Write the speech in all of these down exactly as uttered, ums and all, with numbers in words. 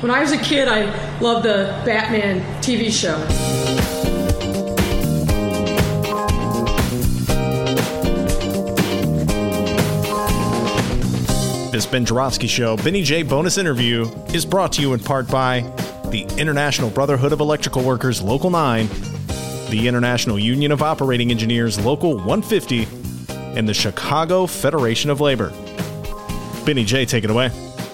When I was a kid, I loved the Batman T V show. This Ben Joravsky Show, Benny J bonus interview is brought to you in part by the International Brotherhood of Electrical Workers, Local nine, the International Union of Operating Engineers, Local one fifty, and the Chicago Federation of Labor. Benny J, take it away.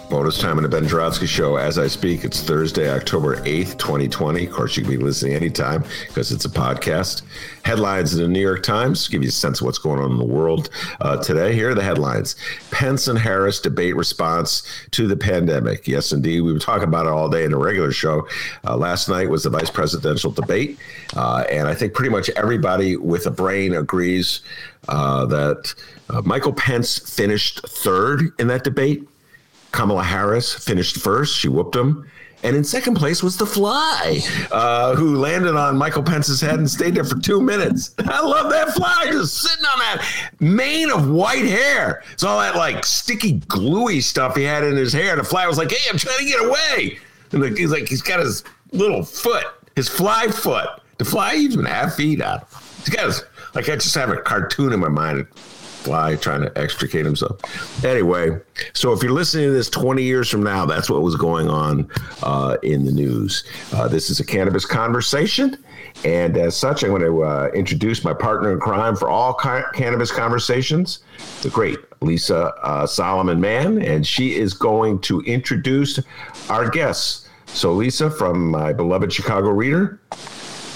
Bonus time on the Ben Joravsky Show. As I speak, it's Thursday, October eighth, twenty twenty. Of course, you can be listening anytime because it's a podcast. Headlines in the New York Times. Give you a sense of what's going on in the world uh, today. Here are the headlines. Pence and Harris debate response to the pandemic. Yes, indeed. We've been talking about it all day in a regular show. Uh, last night was the vice presidential debate. Uh, and I think pretty much everybody with a brain agrees uh, that uh, Michael Pence finished third in that debate. Kamala Harris finished first. She whooped him. And in second place was the fly, uh, who landed on Michael Pence's head and stayed there for two minutes. I love that fly just sitting on that mane of white hair. It's all that like sticky, gluey stuff he had in his hair. The fly was like, hey, I'm trying to get away. And the, he's like, he's got his little foot, his fly foot. The fly, he's been half feet out. He's got his, like, I just have a cartoon in my mind. Fly trying to extricate himself. Anyway, so if you're listening to this twenty years from now, that's what was going on uh, in the news. Uh, this is a cannabis conversation. And as such, I'm going to uh, introduce my partner in crime for all ca- cannabis conversations, the great Lisa uh, Solomon Mann. And she is going to introduce our guests. So Lisa, from my beloved Chicago Reader,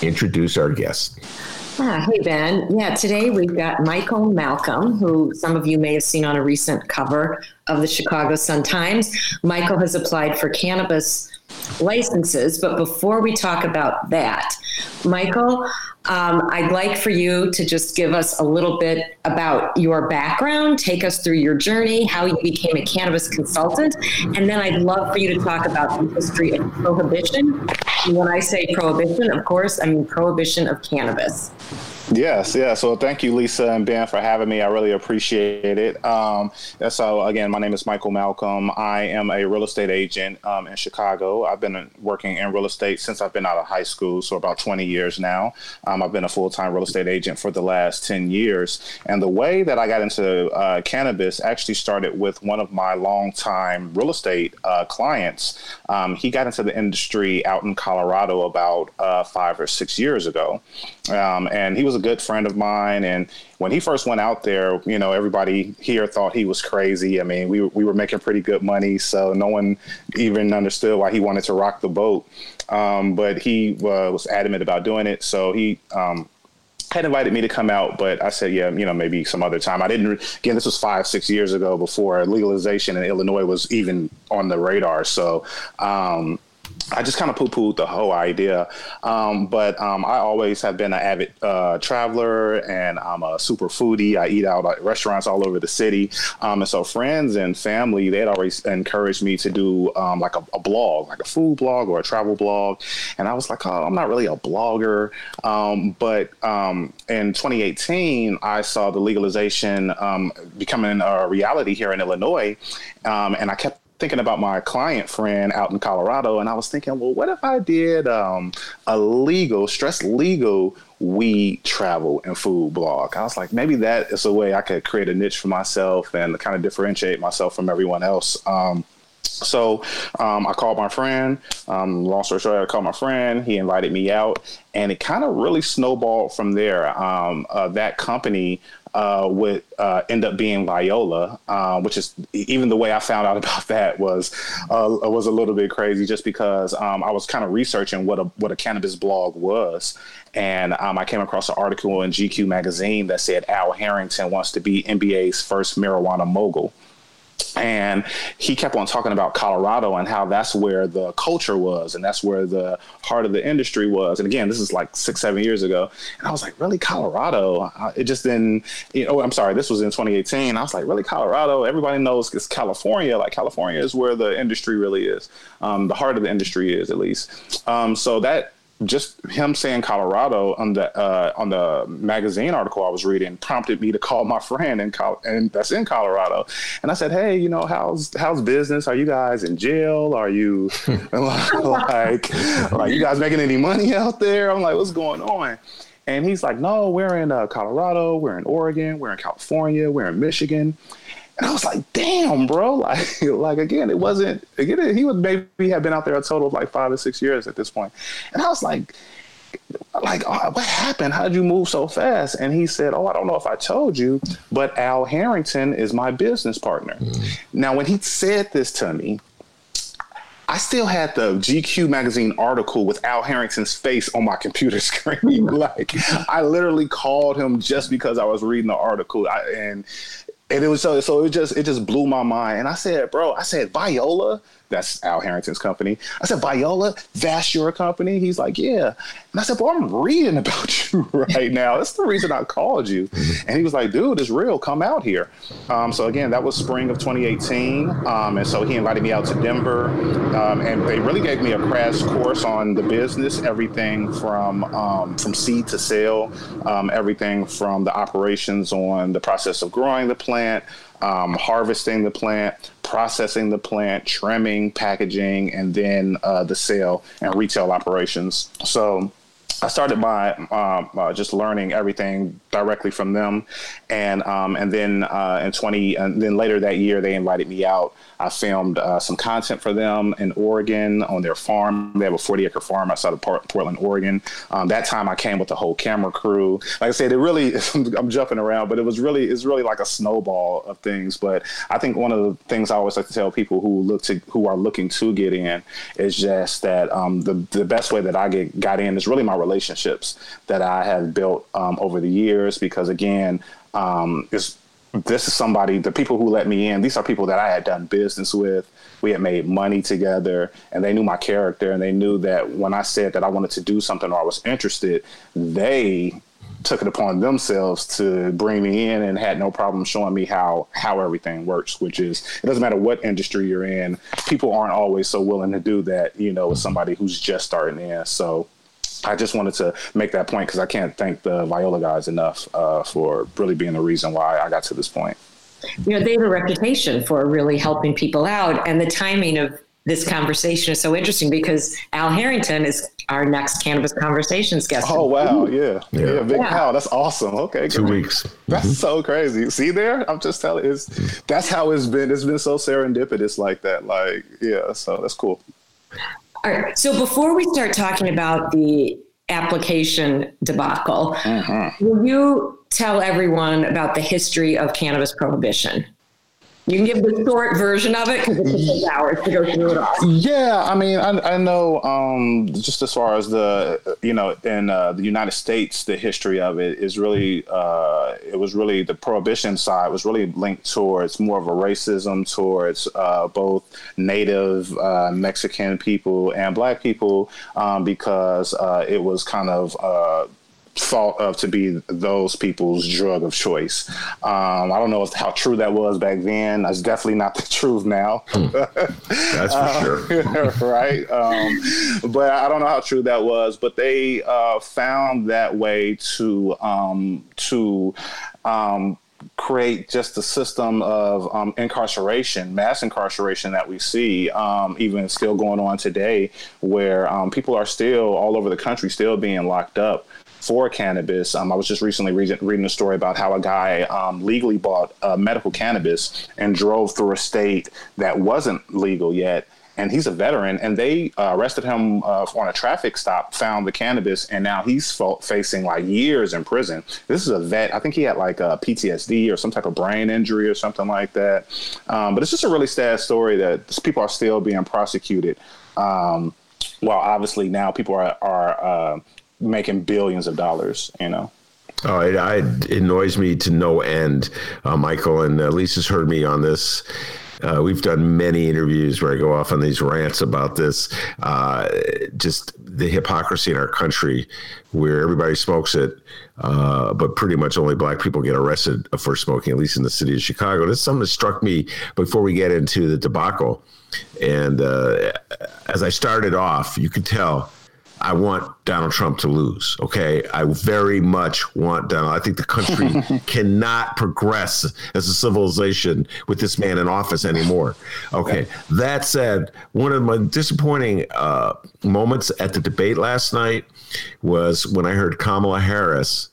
introduce our guests. Ah, hey, Ben. Yeah, today we've got Michael Malcolm, who some of you may have seen on a recent cover of the Chicago Sun-Times. Michael has applied for cannabis licenses, but before we talk about that, Michael, um, I'd like for you to just give us a little bit about your background, take us through your journey, how you became a cannabis consultant, and then I'd love for you to talk about the history of prohibition. When I say prohibition, of course, I mean prohibition of cannabis. Yes, yeah. So thank you, Lisa and Ben, for having me. I really appreciate it. Um, so again, my name is Michael Malcolm. I am a real estate agent um, in Chicago. I've been working in real estate since I've been out of high school, so about twenty years now. Um, I've been a full-time real estate agent for the last ten years. And the way that I got into uh, cannabis actually started with one of my longtime real estate uh, clients. Um, he got into the industry out in Colorado about uh, five or six years ago. Um, and he was a good friend of mine. And when he first went out there, you know, everybody here thought he was crazy. I mean, we we were making pretty good money, so no one even understood why he wanted to rock the boat. Um, but he uh, was adamant about doing it. So he um, had invited me to come out, but I said, yeah, you know, maybe some other time. I didn't. Again, this was five, six years ago before legalization in Illinois was even on the radar. So, um I just kind of poo-pooed the whole idea. Um, but um, I always have been an avid uh, traveler, and I'm a super foodie. I eat out at restaurants all over the city. Um, and so friends and family, they'd always encouraged me to do um, like a, a blog, like a food blog or a travel blog. And I was like, oh, I'm not really a blogger. Um, but um, in twenty eighteen, I saw the legalization um, becoming a reality here in Illinois. Um, and I kept thinking about my client friend out in Colorado, and I was thinking, well, what if I did um, a legal, stress legal weed travel and food blog? I was like, maybe that is a way I could create a niche for myself and kind of differentiate myself from everyone else. Um, So um, I called my friend, um, long story short, I called my friend, he invited me out, and it kind of really snowballed from there. Um, uh, that company uh, would uh, end up being Viola, uh, which is, even the way I found out about that was uh, was a little bit crazy, just because um, I was kind of researching what a, what a cannabis blog was. And um, I came across an article in G Q magazine that said Al Harrington wants to be N B A's first marijuana mogul. And he kept on talking about Colorado and how that's where the culture was and that's where the heart of the industry was. And again, this is like six, seven years ago. And I was like, really, Colorado? It just didn't, you know, I'm sorry, this was in twenty eighteen. I was like, really, Colorado? Everybody knows it's California. Like California is where the industry really is. Um, the heart of the industry is, at least. Um, so that, just him saying Colorado on the uh, on the magazine article I was reading prompted me to call my friend in Col- and that's in Colorado. And I said, hey, you know, how's how's business? Are you guys in jail? Are you like, like you guys making any money out there? I'm like, what's going on? And he's like, no, we're in uh, Colorado. We're in Oregon. We're in California. We're in Michigan. And I was like, damn, bro. Like, like again, it wasn't, again, he would maybe have been out there a total of like five or six years at this point. And I was like, like, oh, what happened? How'd you move so fast? And he said, oh, I don't know if I told you, but Al Harrington is my business partner. Mm-hmm. Now, when he said this to me, I still had the G Q magazine article with Al Harrington's face on my computer screen. Like, I literally called him just because I was reading the article. I, and And it was so, so it just, it just blew my mind. And I said, bro, I said, Viola, that's Al Harrington's company. I said, Viola, that's your company. He's like, yeah. And I said, well, I'm reading about you right now. That's the reason I called you. And he was like, dude, it's real. Come out here. Um, so again, that was spring of twenty eighteen. Um, and so he invited me out to Denver. Um, and they really gave me a crash course on the business, everything from, um, from seed to sale, um, everything from the operations on the process of growing the plant, Um, harvesting the plant, processing the plant, trimming, packaging, and then uh, the sale and retail operations. So I started by um, uh, just learning everything directly from them. And um, and then uh, in 20 and then later that year, they invited me out. I filmed uh, some content for them in Oregon on their farm. They have a forty acre farm outside of Port- Portland, Oregon. Um, that time I came with the whole camera crew. Like I said, it really, I'm jumping around, but it was really, it's really like a snowball of things. But I think one of the things I always like to tell people who look to, who are looking to get in is just that um, the, the best way that I get got in is really my relationships that I have built um, over the years. Because again, um, it's, this is somebody, the people who let me in, these are people that I had done business with. We had made money together and they knew my character and they knew that when I said that I wanted to do something or I was interested, they took it upon themselves to bring me in and had no problem showing me how, how everything works, which is, it doesn't matter what industry you're in. People aren't always so willing to do that, you know, with somebody who's just starting in. So I just wanted to make that point because I can't thank the Viola guys enough uh, for really being the reason why I got to this point. You know, they have a reputation for really helping people out. And the timing of this conversation is so interesting because Al Harrington is our next Cannabis Conversations guest. Oh, wow. Yeah. Yeah. yeah. Big wow. That's awesome. Okay. Two great. Weeks. That's mm-hmm. so crazy. See there? I'm just telling you. It's, that's how it's been. It's been so serendipitous like that. Like, yeah. So that's cool. All right. So before we start talking about the application debacle, uh-huh. will you tell everyone about the history of cannabis prohibition? You can give the short version of it because it takes yeah. hours to go through it all. Yeah, I mean, I, I know um, just as far as the, you know, in uh, the United States, the history of it is really, uh, it was really the prohibition side was really linked towards more of a racism towards uh, both Native uh, Mexican people and Black people um, because uh, it was kind of uh, thought of to be those people's drug of choice. Um, I don't know if, how true that was back then. That's definitely not the truth now. Hmm. That's for sure. Right? Um, but I don't know how true that was, but they uh, found that way to, um, to, um, create just the system of um, incarceration, mass incarceration that we see, um, even still going on today, where um, people are still all over the country still being locked up for cannabis. Um, I was just recently re- reading a story about how a guy um, legally bought uh, medical cannabis and drove through a state that wasn't legal yet. And he's a veteran, and they uh, arrested him uh, on a traffic stop, found the cannabis, and now he's fa- facing like years in prison. This is a vet. I think he had like a P T S D or some type of brain injury or something like that. Um, but it's just a really sad story that people are still being prosecuted. Um, well, obviously now people are, are uh, making billions of dollars, you know. Oh, it, I, it annoys me to no end, uh, Michael, and uh, Lisa's heard me on this. Uh, we've done many interviews where I go off on these rants about this, uh, just the hypocrisy in our country where everybody smokes it, uh, but pretty much only black people get arrested for smoking, at least in the city of Chicago. That's something that struck me before we get into the debacle. And uh, as I started off, you could tell I want Donald Trump to lose. Okay. I very much want Donald. I think the country cannot progress as a civilization with this man in office anymore. Okay. Yeah. That said, one of my disappointing uh, moments at the debate last night was when I heard Kamala Harris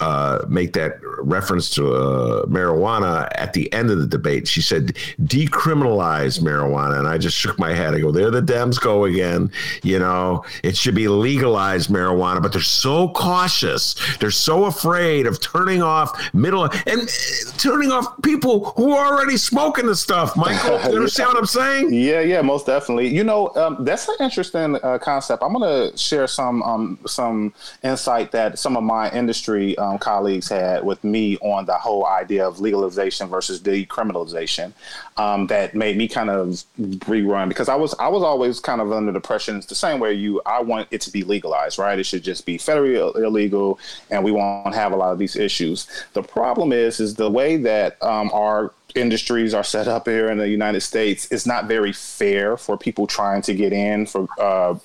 uh, make that reference to uh, marijuana at the end of the debate. She said, decriminalize marijuana. And I just shook my head. I go, there the Dems go again. You know, it should be legalized marijuana, but they're so cautious. They're so afraid of turning off middle and turning off people who are already smoking the stuff. Michael, you understand what I'm saying? Yeah, yeah, most definitely. You know, um, that's an interesting uh, concept. I'm going to share some, um, some insight that some of my industry um, colleagues had with me on the whole idea of legalization versus decriminalization, um, that made me kind of rerun, because I was I was always kind of under the pressure. It's the same way you I want it to be legalized, right? It should just be federally illegal, and we won't have a lot of these issues. The problem is, is the way that um, our industries are set up here in the United States is not very fair for people trying to get in for. Uh,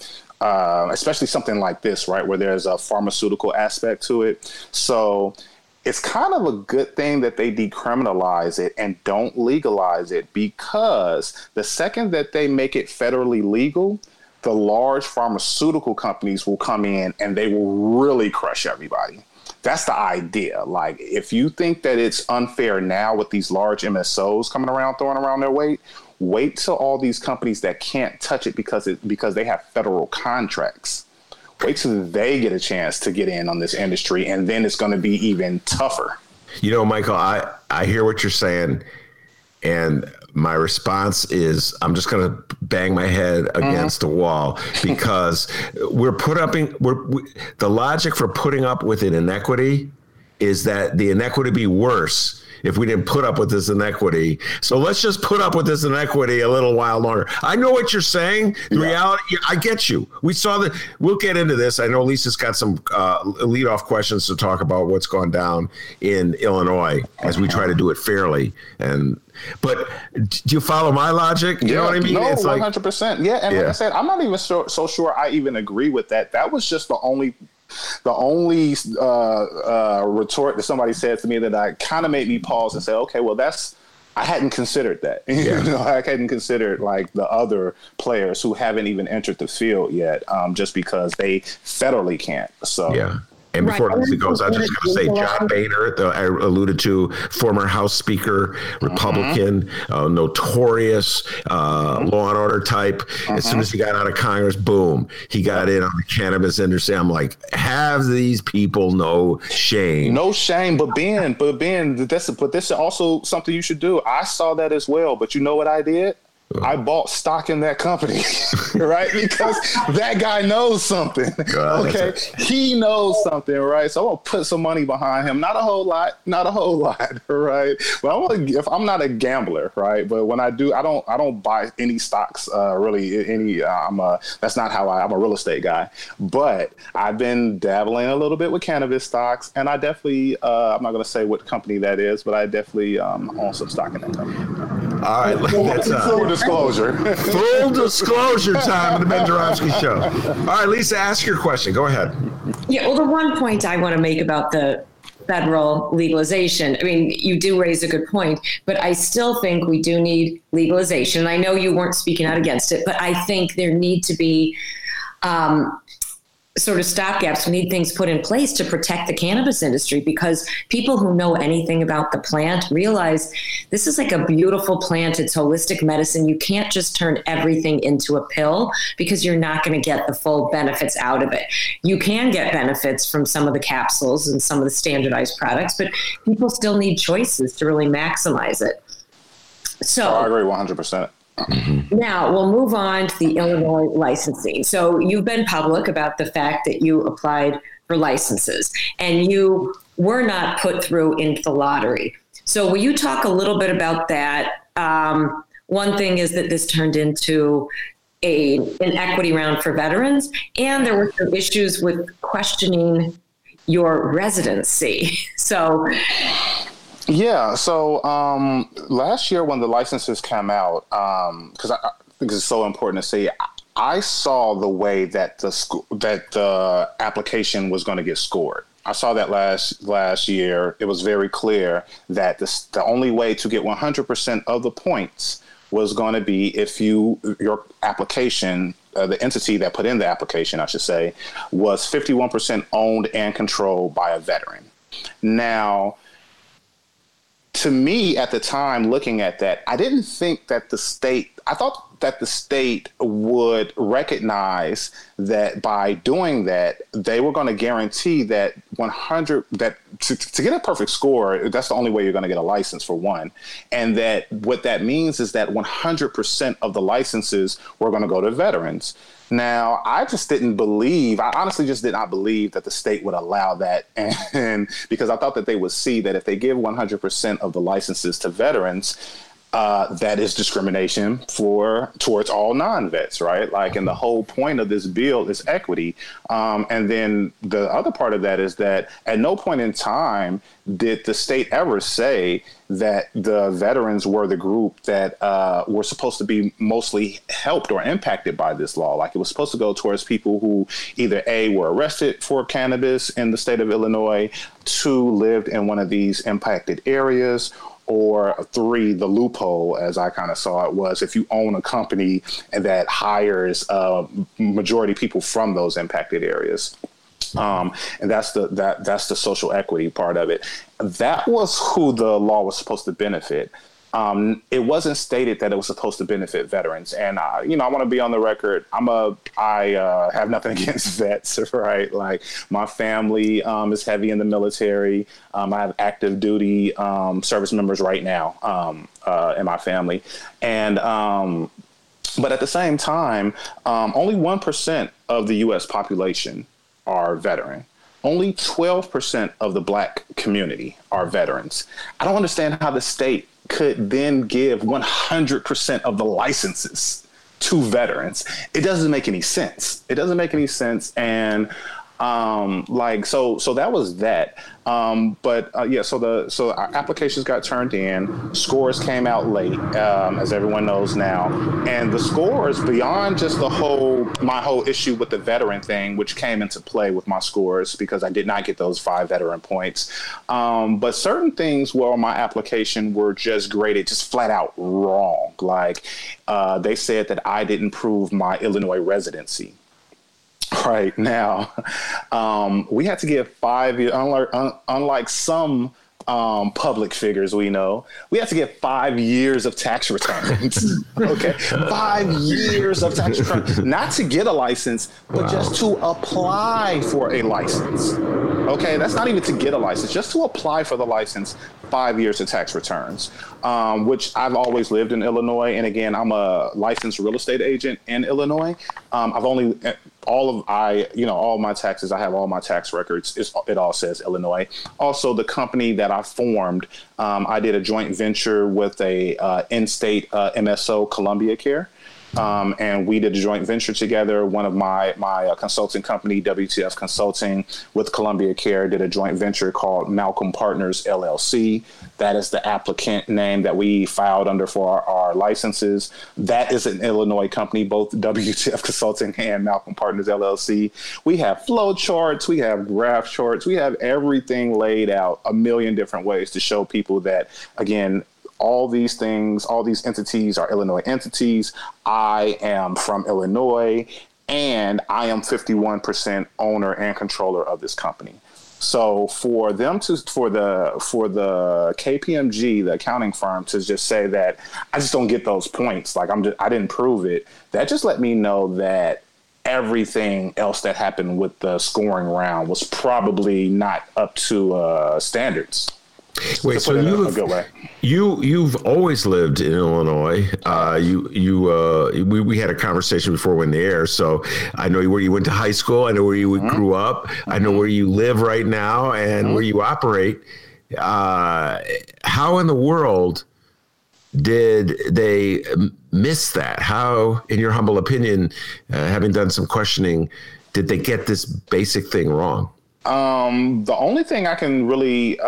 uh, especially something like this, right, where there's a pharmaceutical aspect to it. So it's kind of a good thing that they decriminalize it and don't legalize it, because the second that they make it federally legal, the large pharmaceutical companies will come in and they will really crush everybody. That's the idea. Like, if you think that it's unfair now with these large M S Os coming around, throwing around their weight, wait till all these companies that can't touch it because it, because they have federal contracts. Wait till they get a chance to get in on this industry, and then it's going to be even tougher. You know, Michael, I, I hear what you're saying, and my response is I'm just going to bang my head against mm-hmm. the wall, because we're put up in, we're, we, the logic for putting up with an inequity is that the inequity be worse if we didn't put up with this inequity. So let's just put up with this inequity a little while longer. I know what you're saying. The yeah. reality, I get you. We saw that. We'll get into this. I know Lisa's got some uh, leadoff questions to talk about what's gone down in Illinois as we try to do it fairly. And But do you follow my logic? You yeah, know what I mean? No, it's like, one hundred percent. Yeah, and yeah. like I said, I'm not even so, so sure I even agree with that. That was just the only The only uh, uh, retort that somebody said to me that I kind of made me pause and say, okay, well, that's, I hadn't considered that. Yeah. You know, I hadn't considered like the other players who haven't even entered the field yet, um, just because they federally can't. So, yeah. And before right. Lisa goes, I'm just going to say John Boehner, the, I alluded to, former House Speaker, Republican, mm-hmm. uh, notorious uh, mm-hmm. law and order type. Mm-hmm. As soon as he got out of Congress, boom, he got in on the cannabis industry. I'm like, have these people no shame? No shame, but Ben, but Ben, that's but this is also something you should do. I saw that as well, but you know what I did? I bought stock in that company, right? Because that guy knows something, God, okay? He knows something, right? So I'm going to put some money behind him. Not a whole lot, not a whole lot, right? But I'm gonna, if I'm not a gambler, right? But when I do, I don't I don't buy any stocks, uh, really, any, uh, I'm a, that's not how I, I'm a real estate guy. But I've been dabbling a little bit with cannabis stocks, and I definitely, uh, I'm not going to say what company that is, but I definitely um, own some stock in that company. All right, full, that's uh, full disclosure. Full disclosure time on the Ben Joravsky Show. All right, Lisa, ask your question. Go ahead. Yeah, well, the one point I want to make about the federal legalization, I mean, you do raise a good point, but I still think we do need legalization. I know you weren't speaking out against it, but I think there need to be um, sort of stopgaps. We need things put in place to protect the cannabis industry, because people who know anything about the plant realize this is like a beautiful plant. It's holistic medicine. You can't just turn everything into a pill, because you're not going to get the full benefits out of it. You can get benefits from some of the capsules and some of the standardized products, but people still need choices to really maximize it. So I agree one hundred percent. Mm-hmm. Now we'll move on to the Illinois licensing. So you've been public about the fact that you applied for licenses and you were not put through into the lottery. So will you talk a little bit about that? Um, one thing is that this turned into a an equity round for veterans, and there were some issues with questioning your residency. So, yeah. So um, last year when the licenses came out, because um, I, I think it's so important to see, I saw the way that the sc- that the application was going to get scored. I saw that last last year. It was very clear that this, the only way to get one hundred percent of the points was going to be if you your application, uh, the entity that put in the application, I should say, was fifty-one percent owned and controlled by a veteran. Now, to me at the time, looking at that, I didn't think that the state, I thought that the state would recognize that by doing that, they were going to guarantee that one hundred, that to, to get a perfect score, that's the only way you're going to get a license for one. And that what that means is that one hundred percent of the licenses were going to go to veterans. Now, I just didn't believe, I honestly just did not believe that the state would allow that. And, and because I thought that they would see that if they give one hundred percent of the licenses to veterans, Uh, that is discrimination for towards all non-vets, right? Like, and the whole point of this bill is equity. Um, and then the other part of that is that at no point in time did the state ever say that the veterans were the group that uh, were supposed to be mostly helped or impacted by this law. Like, it was supposed to go towards people who either A, were arrested for cannabis in the state of Illinois, two, lived in one of these impacted areas, or three, the loophole, as I kind of saw it, was if you own a company that hires uh, majority people from those impacted areas. Um, and that's the that that's the social equity part of it. That was who the law was supposed to benefit. Um, it wasn't stated that it was supposed to benefit veterans. And, I, you know, I want to be on the record. I'm a I uh, have nothing against vets. Right. Like, my family um, is heavy in the military. Um, I have active duty um, service members right now um, uh, in my family. And um, but at the same time, um, only one percent of the U S population are veteran. Only twelve percent of the black community are veterans. I don't understand how the state could then give one hundred percent of the licenses to veterans. It doesn't make any sense. It doesn't make any sense. And um, like, so, so that was that. Um, but uh, yeah, so the, so our applications got turned in, scores came out late, um, as everyone knows now. And the scores, beyond just the whole, my whole issue with the veteran thing, which came into play with my scores because I did not get those five veteran points. Um, but certain things were on my application were just graded just flat out wrong. Like, uh, they said that I didn't prove my Illinois residency. Right now, um, we had to give five years, unlike, un, unlike some um, public figures we know, we had to give five years of tax returns. Okay, five years of tax returns, not to get a license, but wow. just to apply for a license. Okay, that's not even to get a license, just to apply for the license. Five years of tax returns, um, which I've always lived in Illinois. And again, I'm a licensed real estate agent in Illinois. Um, I've only all of I, you know, all my taxes. I have all my tax records. It's, it all says Illinois. Also, the company that I formed, um, I did a joint venture with a uh, in-state uh, M S O, Columbia Care. Um, and we did a joint venture together. One of my my uh, consulting company, W T F Consulting, with Columbia Care, did a joint venture called Malcolm Partners, L L C. That is the applicant name that we filed under for our, our licenses. That is an Illinois company, both W T F Consulting and Malcolm Partners, L L C. We have flow charts. We have graph charts. We have everything laid out a million different ways to show people that, again, all these things, all these entities are Illinois entities. I am from Illinois, and I am fifty-one percent owner and controller of this company. So for them to, for the, for the K P M G, the accounting firm, to just say that I just don't get those points, like I'm just, I didn't prove it. That just let me know that everything else that happened with the scoring round was probably not up to uh, standards. Wait, so you've, you, you've always lived in Illinois. Uh, you you uh, we, we had a conversation before we went in the air, so I know where you went to high school. I know where you mm-hmm. grew up. Mm-hmm. I know where you live right now and mm-hmm. where you operate. Uh, how in the world did they miss that? How, in your humble opinion, uh, having done some questioning, did they get this basic thing wrong? Um, the only thing I can really, uh,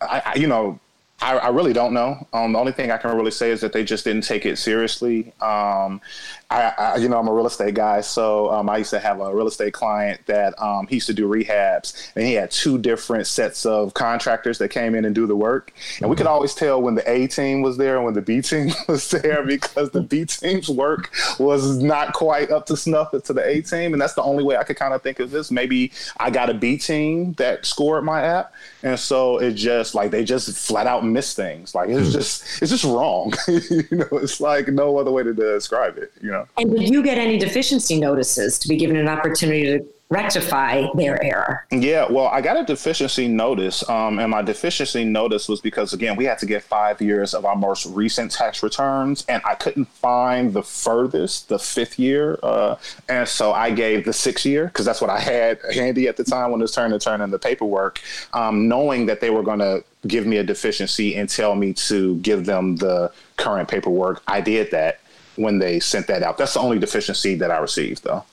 I, I, you know, I, I really don't know. Um, the only thing I can really say is that they just didn't take it seriously. Um, I, I, you know, I'm a real estate guy, so um, I used to have a real estate client that um, he used to do rehabs, and he had two different sets of contractors that came in and do the work. And we could always tell when the A team was there and when the B team was there, because the B team's work was not quite up to snuff to the A team. And that's the only way I could kind of think of this. Maybe I got a B team that scored my app, and so it just like they just flat out miss things. Like it's just it's just wrong. You know, it's like no other way to describe it, you know. And did you get any deficiency notices to be given an opportunity to rectify their error? Yeah, well, I got a deficiency notice, um, and my deficiency notice was because, again, we had to get five years of our most recent tax returns, and I couldn't find the furthest, the fifth year, uh, and so I gave the sixth year, because that's what I had handy at the time when it was turn to turn in the paperwork, um, knowing that they were going to give me a deficiency and tell me to give them the current paperwork. I did that when they sent that out. That's the only deficiency that I received, though.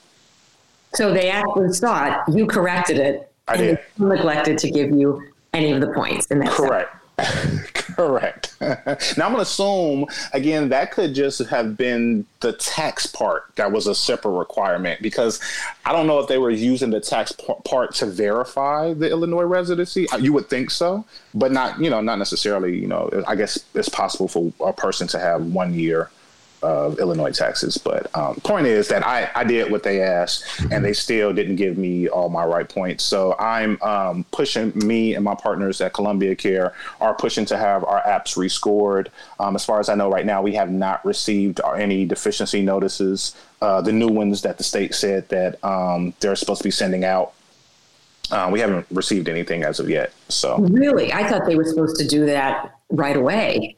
So they actually saw it, you corrected it, I and did. They neglected to give you any of the points in that. Correct. Correct. Now I'm going to assume, again, that could just have been the tax part that was a separate requirement, because I don't know if they were using the tax p- part to verify the Illinois residency. You would think so, but not, you know, not necessarily, you know, I guess it's possible for a person to have one year of Illinois taxes. But um, point is that I, I did what they asked, and they still didn't give me all my right points. So I'm um, pushing, me and my partners at Columbia Care are pushing to have our apps rescored. Um, as far as I know right now, we have not received any deficiency notices, uh, the new ones that the state said that um, they're supposed to be sending out. Uh, we haven't received anything as of yet. So really, I thought they were supposed to do that right away.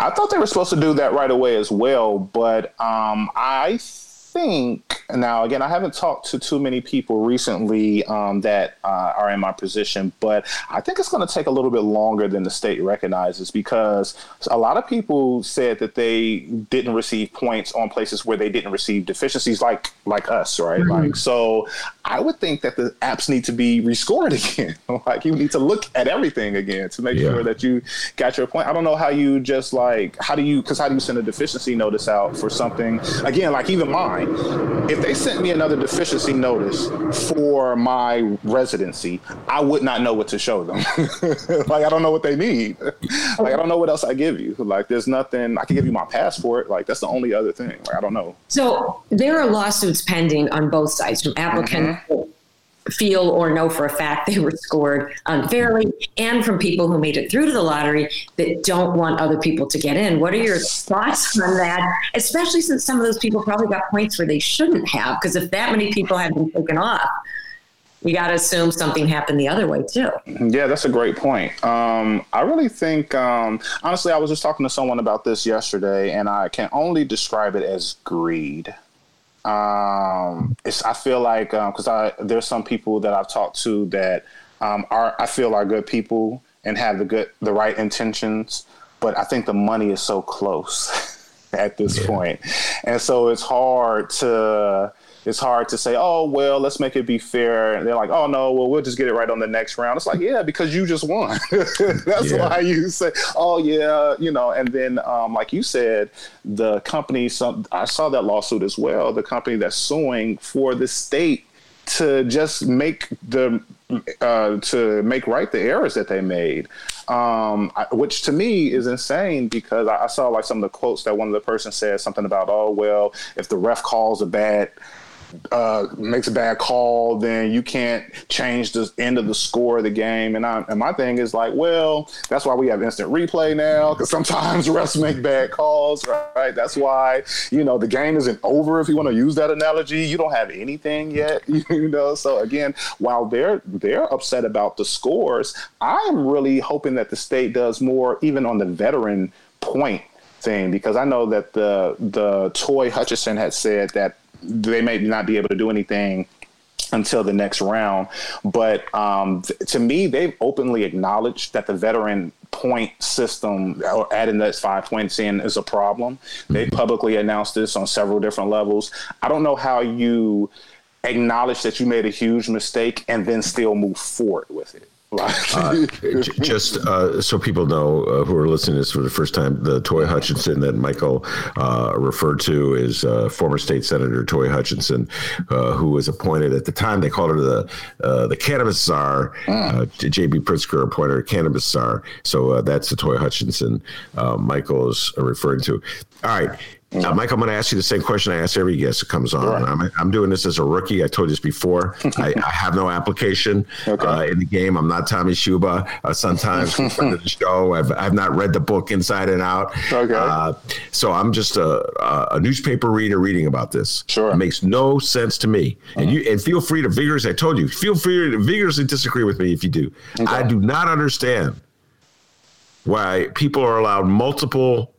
I thought they were supposed to do that right away as well, but um, I think, now again, I haven't talked to too many people recently um, that uh, are in my position, but I think it's going to take a little bit longer than the state recognizes, because a lot of people said that they didn't receive points on places where they didn't receive deficiencies, like like us, right? Mm-hmm. Like, so I would think that the apps need to be rescored again. Like, you need to look at everything again to make yeah. sure that you got your point. I don't know how you just like, how do you, because how do you send a deficiency notice out for something? Again, like even mine, if they sent me another deficiency notice for my residency, I would not know what to show them. Like, I don't know what they need. Like, I don't know what else I give you. Like, there's nothing, I can give you my passport. Like, that's the only other thing. Like, I don't know. So there are lawsuits pending on both sides from applicants. Mm-hmm. Feel or know for a fact they were scored unfairly, and from people who made it through to the lottery that don't want other people to get in. What are your thoughts on that? Especially since some of those people probably got points where they shouldn't have, because if that many people have been taken off, we got to assume something happened the other way, too. Yeah, that's a great point. Um, I really think, um, honestly, I was just talking to someone about this yesterday, and I can only describe it as greed. Um, it's, I feel like, um, cause I, there's some people that I've talked to that, um, are, I feel are good people and have the good, the right intentions, but I think the money is so close at this yeah. point. And so it's hard to, it's hard to say, oh, well, let's make it be fair. And they're like, oh, no, well, we'll just get it right on the next round. It's like, yeah, because you just won. That's yeah. why you say, oh, yeah, you know. And then, um, like you said, the company, some, I saw that lawsuit as well, the company that's suing for the state to just make the uh, to make right the errors that they made, um, I, which to me is insane, because I, I saw like some of the quotes that one of the person said something about, oh, well, if the ref calls a bad Uh, makes a bad call, then you can't change the end of the score of the game. And, I, and my thing is like, well, that's why we have instant replay now, because sometimes refs make bad calls, right? That's why, you know, the game isn't over. If you want to use that analogy, you don't have anything yet, you know? So again, while they're, they're upset about the scores, I'm really hoping that the state does more, even on the veteran point thing, because I know that the, the Toi Hutchinson had said that they may not be able to do anything until the next round. But um, th- to me, they've openly acknowledged that the veteran point system, or adding that five points in, is a problem. Mm-hmm. They publicly announced this on several different levels. I don't know how you acknowledge that you made a huge mistake and then still move forward with it. uh, j- just uh, so people know uh, who are listening to this for the first time, the Toi Hutchinson that Michael uh, referred to is uh, former state senator Toi Hutchinson, uh, who was appointed at the time. They called her the uh, the cannabis czar. Uh, J B. Pritzker appointed her cannabis czar. So uh, that's the Toi Hutchinson uh, Michael's referring to. All right. Now, Mike, I'm going to ask you the same question I ask every guest that comes on. Right. I'm, I'm doing this as a rookie. I told you this before. I, I have no application okay. uh, in the game. I'm not Tommy Shuba. Uh, sometimes from the show, I've I've not read the book inside and out. Okay. Uh, so I'm just a, a newspaper reader reading about this. Sure. It makes no sense to me. Uh-huh. And you and feel free to vigorously. I told you, feel free to vigorously disagree with me if you do. Okay. I do not understand why people are allowed multiple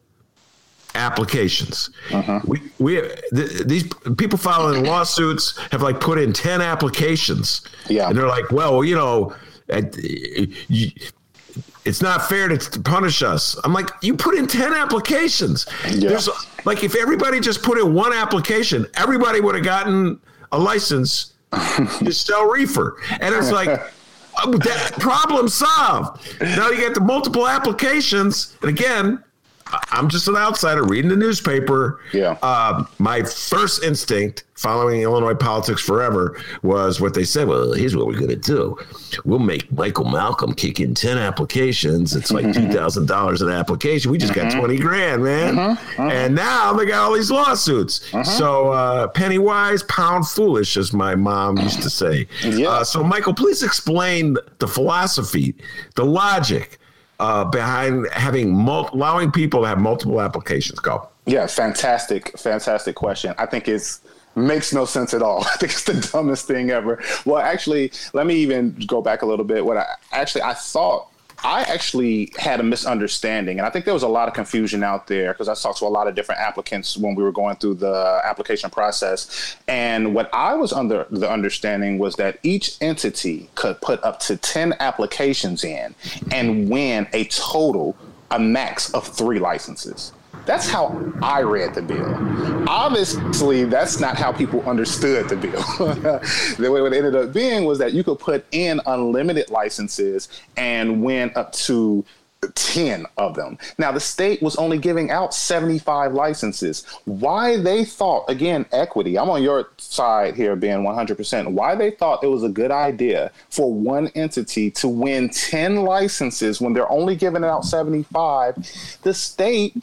applications. Uh-huh. We we have, th- these people filing lawsuits have like put in ten applications. Yeah, and they're like, well, you know, it's not fair to punish us. I'm like, you put in ten applications. Yeah. There's like, if everybody just put in one application, everybody would have gotten a license to sell reefer. And it's like, oh, that problem solved. Now you got the multiple applications, and again, I'm just an outsider reading the newspaper. Yeah. Uh, my first instinct following Illinois politics forever was what they said. Well, here's what we're going to do. We'll make Michael Malcolm kick in ten applications. It's like mm-hmm. two thousand dollars an application. We just mm-hmm. got twenty grand, man. Mm-hmm. Mm-hmm. And now they got all these lawsuits. Mm-hmm. So uh, penny wise, pound foolish, as my mom used to say. Yeah. Uh, so, Michael, please explain the philosophy, the logic Uh, behind having mul- allowing people to have multiple applications. Go. Yeah, fantastic, fantastic question. I think it's makes no sense at all. I think it's the dumbest thing ever. Well, actually, let me even go back a little bit. What I actually I thought. I actually had a misunderstanding, and I think there was a lot of confusion out there because I talked to a lot of different applicants when we were going through the application process. And what I was under the understanding was that each entity could put up to ten applications in and win a total, a max of three licenses. That's how I read the bill. Obviously, that's not how people understood the bill. What it ended up being was that you could put in unlimited licenses and win up to ten of them. Now, the state was only giving out seventy-five licenses. Why they thought, again, equity, I'm on your side here, Ben, one hundred percent, why they thought it was a good idea for one entity to win ten licenses when they're only giving out seventy-five, the state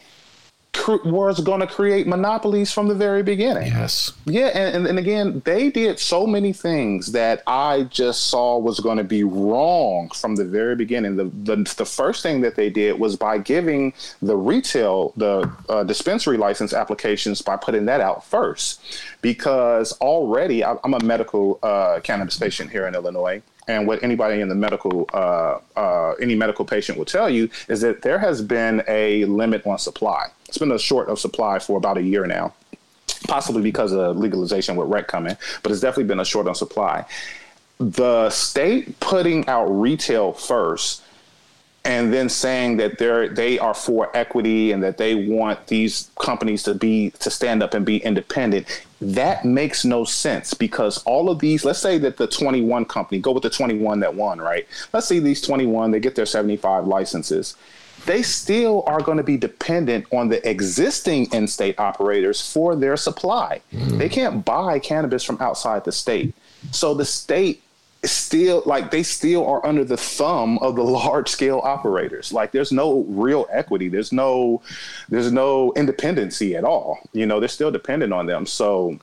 was going to create monopolies from the very beginning. Yes. Yeah, and, and, and again, they did so many things that I just saw was going to be wrong from the very beginning. The, the the first thing that they did was by giving the retail, the uh, dispensary license applications, by putting that out first, because already I, I'm a medical uh, cannabis patient here in Illinois. And what anybody in the medical, uh, uh, any medical patient will tell you is that there has been a limit on supply. It's been a short of supply for about a year now, possibly because of legalization with rec coming, but it's definitely been a short on supply. The state putting out retail first and then saying that they're they are for equity and that they want these companies to be to stand up and be independent. That makes no sense, because all of these, let's say that the twenty-one company, go with the twenty-one that won, right? Let's see these twenty-one, they get their seventy-five licenses. They still are going to be dependent on the existing in-state operators for their supply. Mm-hmm. They can't buy cannabis from outside the state. So the state still, like, they still are under the thumb of the large scale operators. Like, there's no real equity. There's no, there's no independency at all. You know, they're still dependent on them. So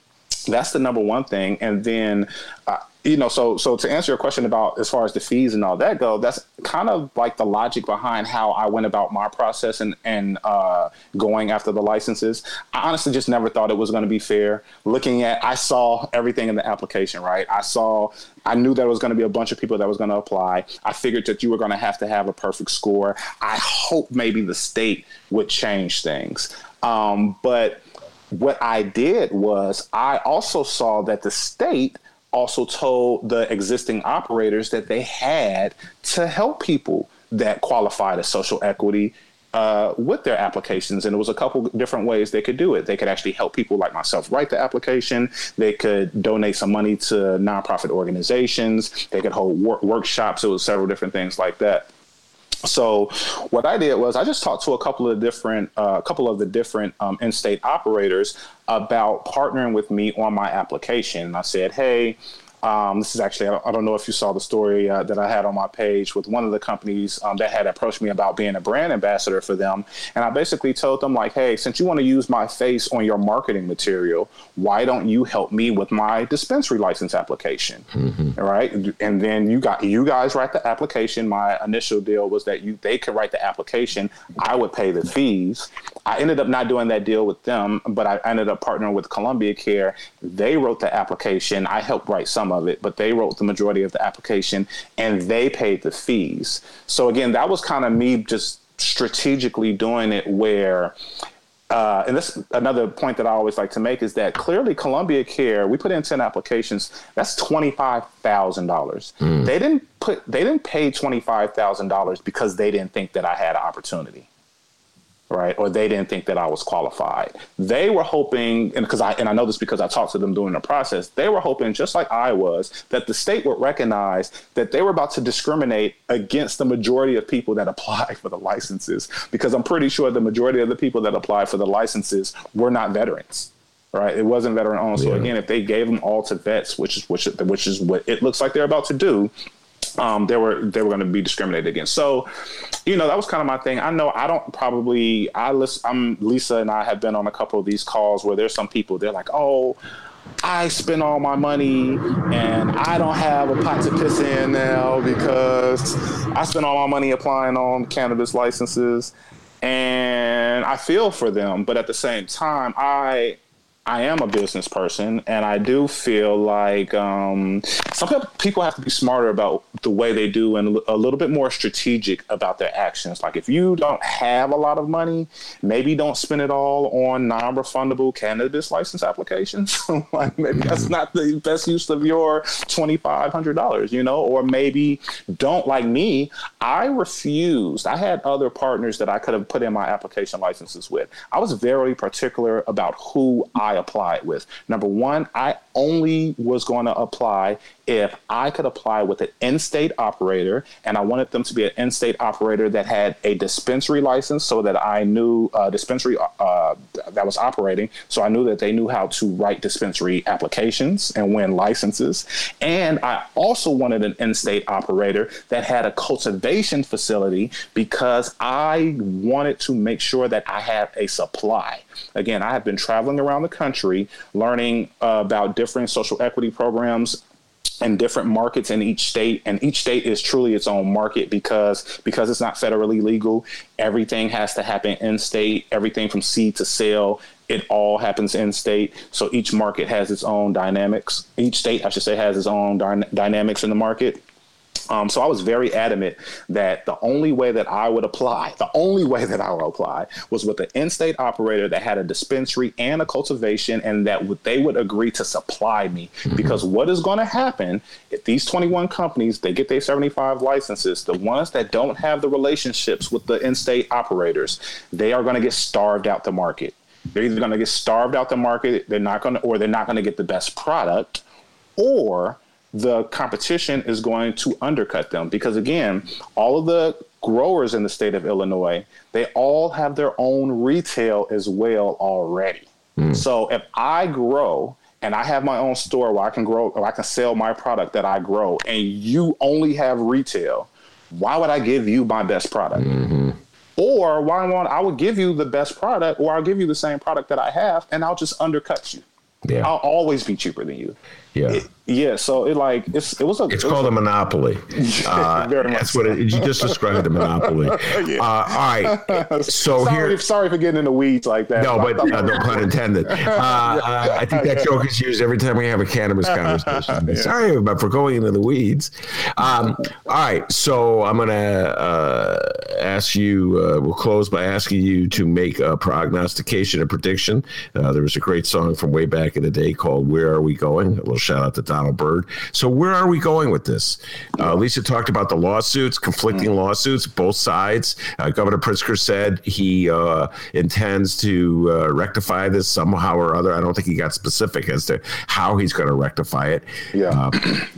that's the number one thing. And then, uh, you know, so so to answer your question about as far as the fees and all that go, that's kind of like the logic behind how I went about my process and, and uh, going after the licenses. I honestly just never thought it was going to be fair. Looking at, I saw everything in the application, right? I saw, I knew there was going to be a bunch of people that was going to apply. I figured that you were going to have to have a perfect score. I hope maybe the state would change things. Um, but what I did was I also saw that the state also told the existing operators that they had to help people that qualified as social equity uh, with their applications. And it was a couple different ways they could do it. They could actually help people like myself write the application. They could donate some money to nonprofit organizations. They could hold wor- workshops. It was several different things like that. So what I did was I just talked to a couple of different, a uh, couple of the different um, in-state operators about partnering with me on my application. And I said, hey, um, this is actually, I don't, I don't know if you saw the story uh, that I had on my page with one of the companies um, that had approached me about being a brand ambassador for them. And I basically told them like, hey, since you want to use my face on your marketing material, why don't you help me with my dispensary license application? Mm-hmm. All right. And then you got, you guys write the application. My initial deal was that you, they could write the application. I would pay the fees. I ended up not doing that deal with them, but I ended up partnering with Columbia Care. They wrote the application. I helped write some of it, but they wrote the majority of the application and they paid the fees. So again, that was kind of me just strategically doing it where, uh, and this another point that I always like to make is that clearly Columbia Care, we put in ten applications, that's twenty-five thousand dollars. Mm. They didn't put, they didn't pay twenty-five thousand dollars because they didn't think that I had an opportunity. Right. Or they didn't think that I was qualified. They were hoping, and because I and I know this because I talked to them during the process, they were hoping, just like I was, that the state would recognize that they were about to discriminate against the majority of people that applied for the licenses, because I'm pretty sure the majority of the people that applied for the licenses were not veterans. Right. It wasn't veteran owned. So, yeah. Again, if they gave them all to vets, which is which, which is what it looks like they're about to do. Um, they were they were going to be discriminated against. So, you know, that was kind of my thing. I know I don't probably I list, I'm Lisa and I have been on a couple of these calls where there's some people they're like, oh, I spent all my money and I don't have a pot to piss in now because I spent all my money applying on cannabis licenses. And I feel for them. But at the same time, I I am a business person, and I do feel like um, some people have to be smarter about the way they do and a little bit more strategic about their actions. Like if you don't have a lot of money, maybe don't spend it all on non-refundable cannabis license applications. Like maybe that's not the best use of your twenty-five hundred dollars, you know, or maybe don't like me. I refused. I had other partners that I could have put in my application licenses with. I was very particular about who I applied with. Number one, I only was going to apply if I could apply with an in-state operator, and I wanted them to be an in-state operator that had a dispensary license so that I knew uh, dispensary uh, that was operating. So I knew that they knew how to write dispensary applications and win licenses. And I also wanted an in-state operator that had a cultivation facility because I wanted to make sure that I had a supply. Again, I have been traveling around the country learning uh, about different social equity programs and different markets in each state. And each state is truly its own market because because it's not federally legal. Everything has to happen in state, everything from seed to sale. It all happens in state. So each market has its own dynamics. Each state, I should say, has its own dy- dynamics in the market. Um, so I was very adamant that the only way that I would apply, the only way that I would apply was with an in-state operator that had a dispensary and a cultivation and that w- they would agree to supply me. Mm-hmm. Because what is going to happen if these twenty-one companies, they get their seventy-five licenses, the ones that don't have the relationships with the in-state operators, they are going to get starved out the market. They're either going to get starved out the market, they're not going to, or they're not going to get the best product, or the competition is going to undercut them because, again, all of the growers in the state of Illinois, they all have their own retail as well already. Mm. So if I grow and I have my own store where I can grow or I can sell my product that I grow and you only have retail, why would I give you my best product? Mm-hmm. Or why won't I would give you the best product or I'll give you the same product that I have and I'll just undercut you. Yeah. I'll always be cheaper than you. Yeah. It, yeah. So it like it's it was a, it's it was called a, a monopoly. Uh, that's so. What it, you just described a monopoly. Yeah. uh, all right. So sorry, here, sorry for getting in the weeds like that. No, but uh, no pun intended. Uh, uh, I think that joke is used every time we have a cannabis conversation. Yeah. Sorry about for going into the weeds. Um, all right. So I'm gonna uh, ask you. Uh, we'll close by asking you to make a prognostication and prediction. Uh, there was a great song from way back in the day called "Where Are We Going." A little Shout out to Donald Byrd. So where are we going with this? Uh, Lisa talked about the lawsuits, conflicting lawsuits, both sides. Uh, Governor Pritzker said he uh, intends to uh, rectify this somehow or other. I don't think he got specific as to how he's going to rectify it. Yeah. Uh,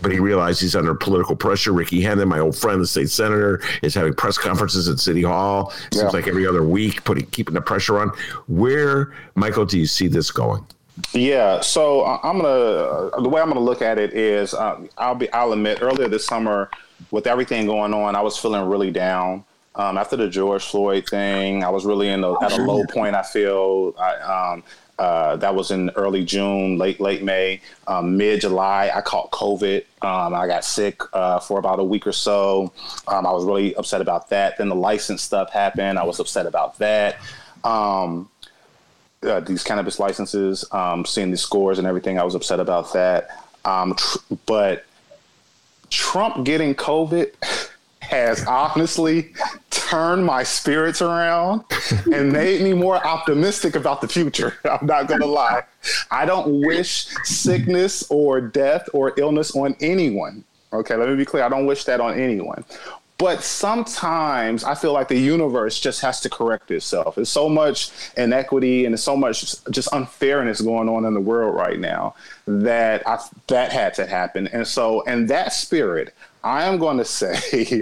but he realized he's under political pressure. Ricky Hendon, my old friend, the state senator, is having press conferences at City Hall. It seems yeah. like every other week, putting keeping the pressure on. Where, Michael, do you see this going? Yeah, so I'm gonna. Uh, the way I'm gonna look at it is, uh, I'll be. I'll admit, earlier this summer, with everything going on, I was feeling really down. Um, after the George Floyd thing, I was really in the, at a low point. I feel I, um, uh, that was in early June, late late May, um, mid July. I caught COVID. Um, I got sick uh, for about a week or so. Um, I was really upset about that. Then the license stuff happened. I was upset about that. Um, Uh, these cannabis licenses, um, seeing the scores and everything. I was upset about that. Um, tr- but Trump getting COVID has honestly turned my spirits around and made me more optimistic about the future. I'm not going to lie. I don't wish sickness or death or illness on anyone. Okay, let me be clear. I don't wish that on anyone. But sometimes I feel like the universe just has to correct itself. There's so much inequity and there's so much just unfairness going on in the world right now that I, that had to happen. And so in that spirit, I am going to say,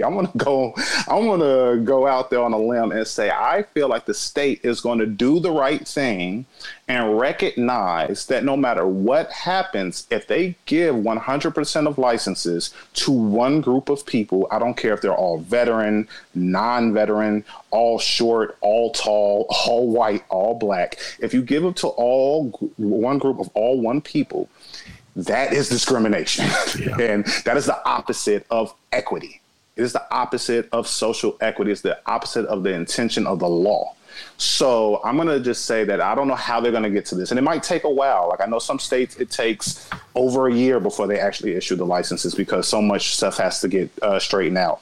I'm going to go, I'm going to go out there on a limb and say, I feel like the state is going to do the right thing and recognize that no matter what happens, if they give one hundred percent of licenses to one group of people, I don't care if they're all veteran, non-veteran, all short, all tall, all white, all black. If you give them to all one group of all one people, that is discrimination. Yeah. And that is the opposite of equity. It is the opposite of social equity. It's the opposite of the intention of the law. So I'm going to just say that I don't know how they're going to get to this. And it might take a while. Like I know some states, it takes over a year before they actually issue the licenses because so much stuff has to get uh, straightened out.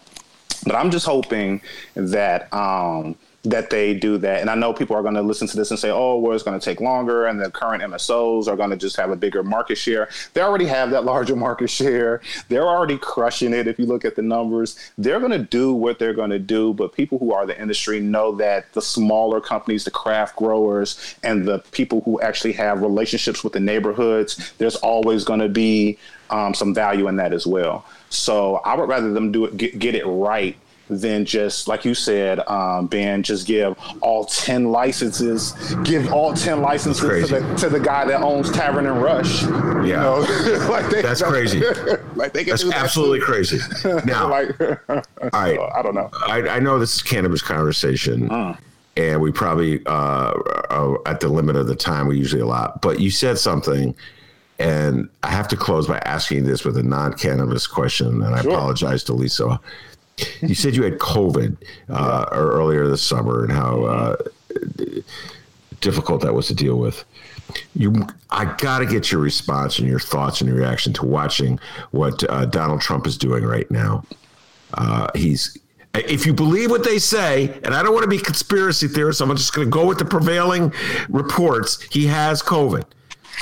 But I'm just hoping that um, that they do that. And I know people are going to listen to this and say, oh, well, it's going to take longer. And the current M S Os are going to just have a bigger market share. They already have that larger market share. They're already crushing it. If you look at the numbers, they're going to do what they're going to do. But people who are the industry know that the smaller companies, the craft growers and the people who actually have relationships with the neighborhoods, there's always going to be um, some value in that as well. So I would rather them do it, get, get it right than just, like you said, um, Ben, just give all ten licenses, give all ten licenses to the, to the guy that owns Tavern and Rush. Yeah. You know? Like they, that's crazy. Like they can that's do that absolutely too. Crazy. Now, like, all right. So, I don't know. I, I know this is cannabis conversation. Mm. And we probably uh, are at the limit of the time, we usually allow. But you said something. And I have to close by asking this with a non-cannabis question, and I sure. apologize to Lisa. You said you had COVID uh, yeah. or earlier this summer and how uh, difficult that was to deal with. You, I got to get your response and your thoughts and your reaction to watching what uh, Donald Trump is doing right now. Uh, he's... If you believe what they say, and I don't want to be conspiracy theorist, I'm just going to go with the prevailing reports, he has COVID.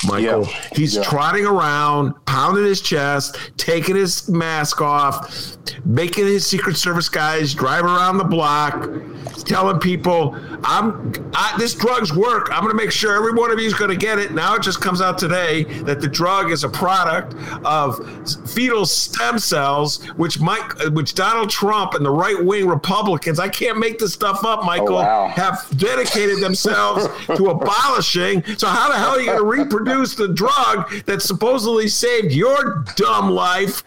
Michael, yeah. he's yeah. trotting around, pounding his chest, taking his mask off, making his Secret Service guys drive around the block, telling people, "I'm I, this drug's work. I'm going to make sure every one of you is going to get it." Now it just comes out today that the drug is a product of fetal stem cells, which Mike, which Donald Trump and the right-wing Republicans, I can't make this stuff up, Michael, oh, wow. have dedicated themselves to abolishing. So how the hell are you going to reproduce the drug that supposedly saved your dumb life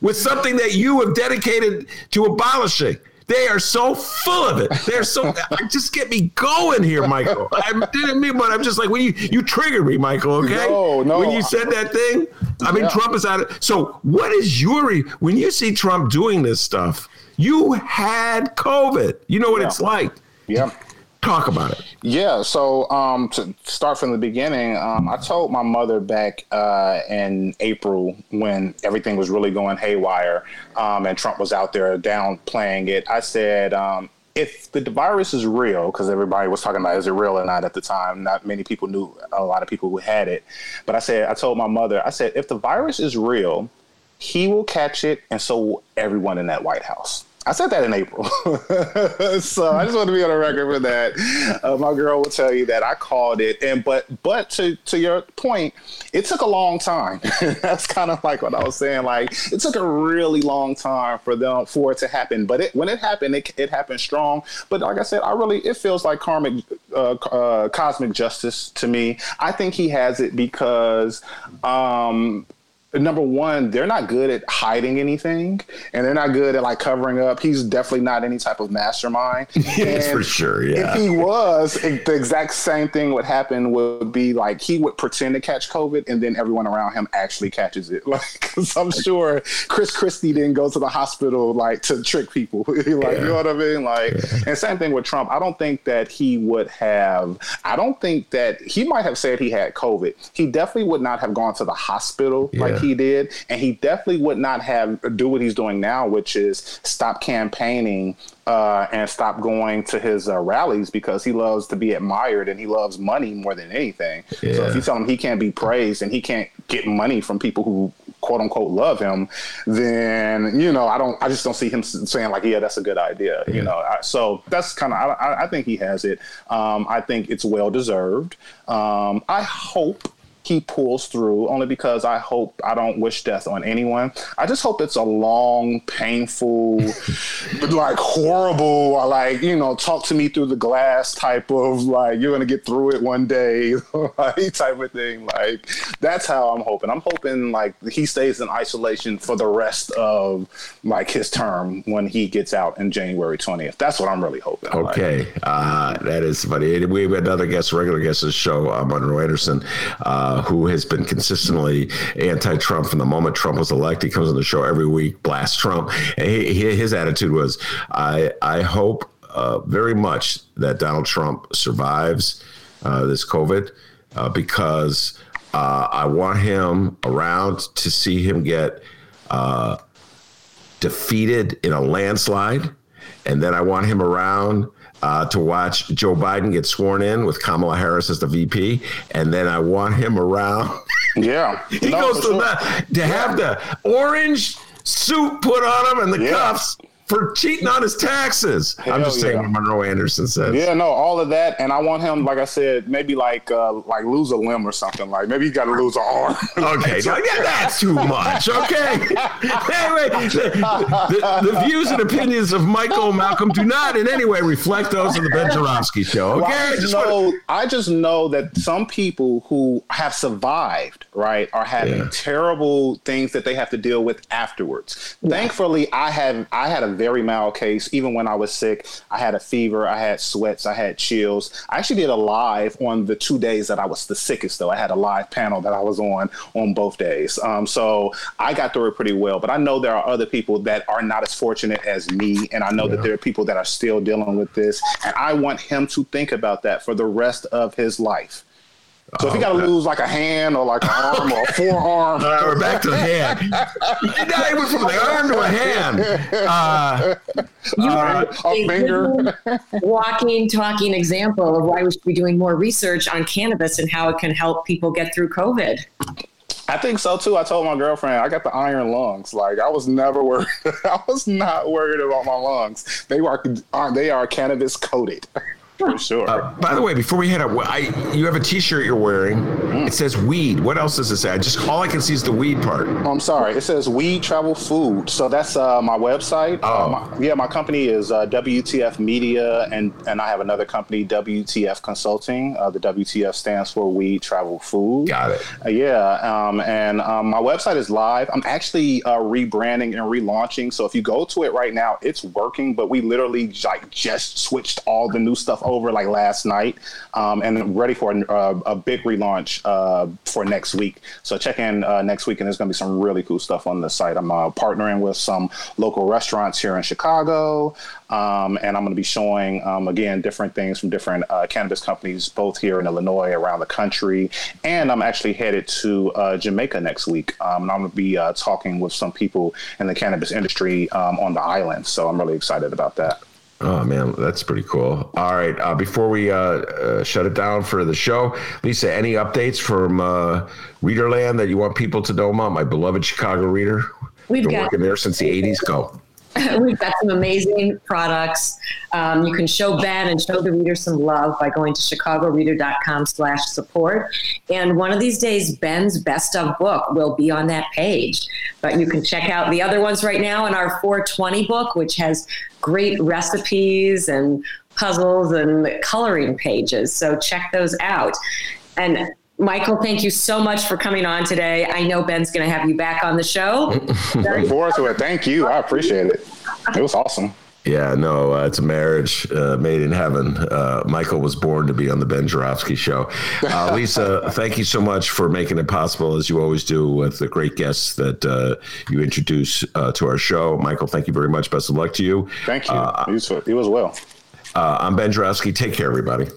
with something that you have dedicated to abolishing? They are so full of it. They're so just get me going here, Michael. I didn't mean, but I'm just like when you you triggered me, Michael. Okay, no, no. When you said that thing, I mean yeah. Trump is out of. So what is your when you see Trump doing this stuff? You had COVID. You know what yeah. it's like. Yeah. Talk about it. Yeah. So um, to start from the beginning, um, I told my mother back uh, in April when everything was really going haywire um, and Trump was out there downplaying it. I said, um, if the virus is real, because everybody was talking about is it real or not at the time, not many people knew a lot of people who had it. But I said, I told my mother, I said, if the virus is real, he will catch it, and so will everyone in that White House. I said that in April. So I just want to be on the record for that. Uh, my girl will tell you that I called it. And but but to, to your point, it took a long time. That's kind of like what I was saying. Like, it took a really long time for them for it to happen. But it, when it happened, it, it happened strong. But like I said, I really it feels like karmic, uh, uh, cosmic justice to me. I think he has it because um, – number one, they're not good at hiding anything, and they're not good at like covering up. He's definitely not any type of mastermind. Yes, and for sure. Yeah. If he was, it, the exact same thing would happen. Would be like he would pretend to catch COVID, and then everyone around him actually catches it. Like, cause I'm sure Chris Christie didn't go to the hospital like to trick people. Like, yeah. You know what I mean? Like, yeah. And same thing with Trump. I don't think that he would have. I don't think that he might have said he had COVID. He definitely would not have gone to the hospital. Yeah. Like, he did, and he definitely would not have do what he's doing now, which is stop campaigning uh, and stop going to his uh, rallies, because he loves to be admired and he loves money more than anything. Yeah. So if you tell him he can't be praised and he can't get money from people who quote unquote love him, then you know I don't. I just don't see him saying like, yeah, that's a good idea. Yeah. You know, I, so that's kind of. I, I think he has it. Um, I think it's well deserved. Um, I hope he pulls through, only because I hope I don't wish death on anyone. I just hope it's a long, painful, like horrible, or like, you know, talk to me through the glass type of like, you're going to get through it one day like, type of thing. Like, that's how I'm hoping. I'm hoping like he stays in isolation for the rest of like his term when he gets out in January twentieth. That's what I'm really hoping. Okay. Like. Uh, that is funny. We have another guest, regular guest of the show, uh, Monroe Anderson, uh, Uh, who has been consistently anti-Trump from the moment Trump was elected. He comes on the show every week, blasts Trump. And he, he, his attitude was, I, I hope uh, very much that Donald Trump survives uh, this COVID uh, because uh, I want him around to see him get uh, defeated in a landslide. And then I want him around Uh, to watch Joe Biden get sworn in with Kamala Harris as the V P, and then I want him around. Yeah, he no, goes to sure. the, to yeah. have the orange suit put on him and the yeah. cuffs for cheating on his taxes. Hell I'm just yeah. saying what Monroe Anderson says. Yeah, no, all of that, and I want him, like I said, maybe like uh, like lose a limb or something. Like maybe you got to lose an arm. Okay, so, yeah, that's too much. Okay, anyway, the, the, the views and opinions of Michael Malcolm do not in any way reflect those of the Ben Joravsky Show. Okay, well, I, just know, wanna... I just know that some people who have survived, right, are having yeah. terrible things that they have to deal with afterwards. Yeah. Thankfully, I have I had a very mild case. Even when I was sick, I had a fever, I had sweats, I had chills. I actually did a live on the two days that I was the sickest, though. I had a live panel that I was on on both days. Um, so I got through it pretty well. But I know there are other people that are not as fortunate as me. And I know yeah. that there are people that are still dealing with this. And I want him to think about that for the rest of his life. So if you got to lose like a hand or like an arm or a forearm. All right, we're back to the hand. You know, it went from the arm to a hand. Uh, you uh, a finger. Walking, talking example of why we should be doing more research on cannabis and how it can help people get through COVID. I think so, too. I told my girlfriend I got the iron lungs. Like, I was never worried. I was not worried about my lungs. They are, they are cannabis coated. For sure. Uh, by the way, before we head out, I, you have a T-shirt you're wearing. Mm. It says weed. What else does it say? I just all I can see is the weed part. Oh, I'm sorry. It says weed, travel, food. So that's uh, my website. Oh. Uh, my, yeah, my company is uh, W T F Media, and, and I have another company, W T F Consulting. Uh, the W T F stands for weed, travel, food. Got it. Uh, yeah. Um, and um, my website is live. I'm actually uh, rebranding and relaunching. So if you go to it right now, it's working. But we literally like just switched all the new stuff over. over like last night um, and ready for a, uh, a big relaunch uh, for next week. So check in uh, next week, and there's going to be some really cool stuff on the site. I'm uh, partnering with some local restaurants here in Chicago. Um, and I'm going to be showing, um, again, different things from different uh, cannabis companies, both here in Illinois, around the country. And I'm actually headed to uh, Jamaica next week. Um, and I'm going to be uh, talking with some people in the cannabis industry um, on the island. So I'm really excited about that. Oh, man, that's pretty cool. All right. Uh, before we uh, uh, shut it down for the show, Lisa, any updates from uh, Readerland that you want people to know about? My beloved Chicago Reader. We've been got- working there since the eighties. Go. We've got some amazing products. Um, you can show Ben and show the reader some love by going to chicagoreader.com slash support. And one of these days, Ben's best of book will be on that page. But you can check out the other ones right now in our four twenty book, which has great recipes and puzzles and coloring pages. So check those out. And Michael, thank you so much for coming on today. I know Ben's going to have you back on the show. Looking forward to it. Thank you. I appreciate it. It was awesome. Yeah, no, uh, it's a marriage uh, made in heaven. Uh, Michael was born to be on the Ben Joravsky Show. Uh, Lisa, thank you so much for making it possible, as you always do, with the great guests that uh, you introduce uh, to our show. Michael, thank you very much. Best of luck to you. Thank you. Uh, you as well. Uh, I'm Ben Joravsky. Take care, everybody.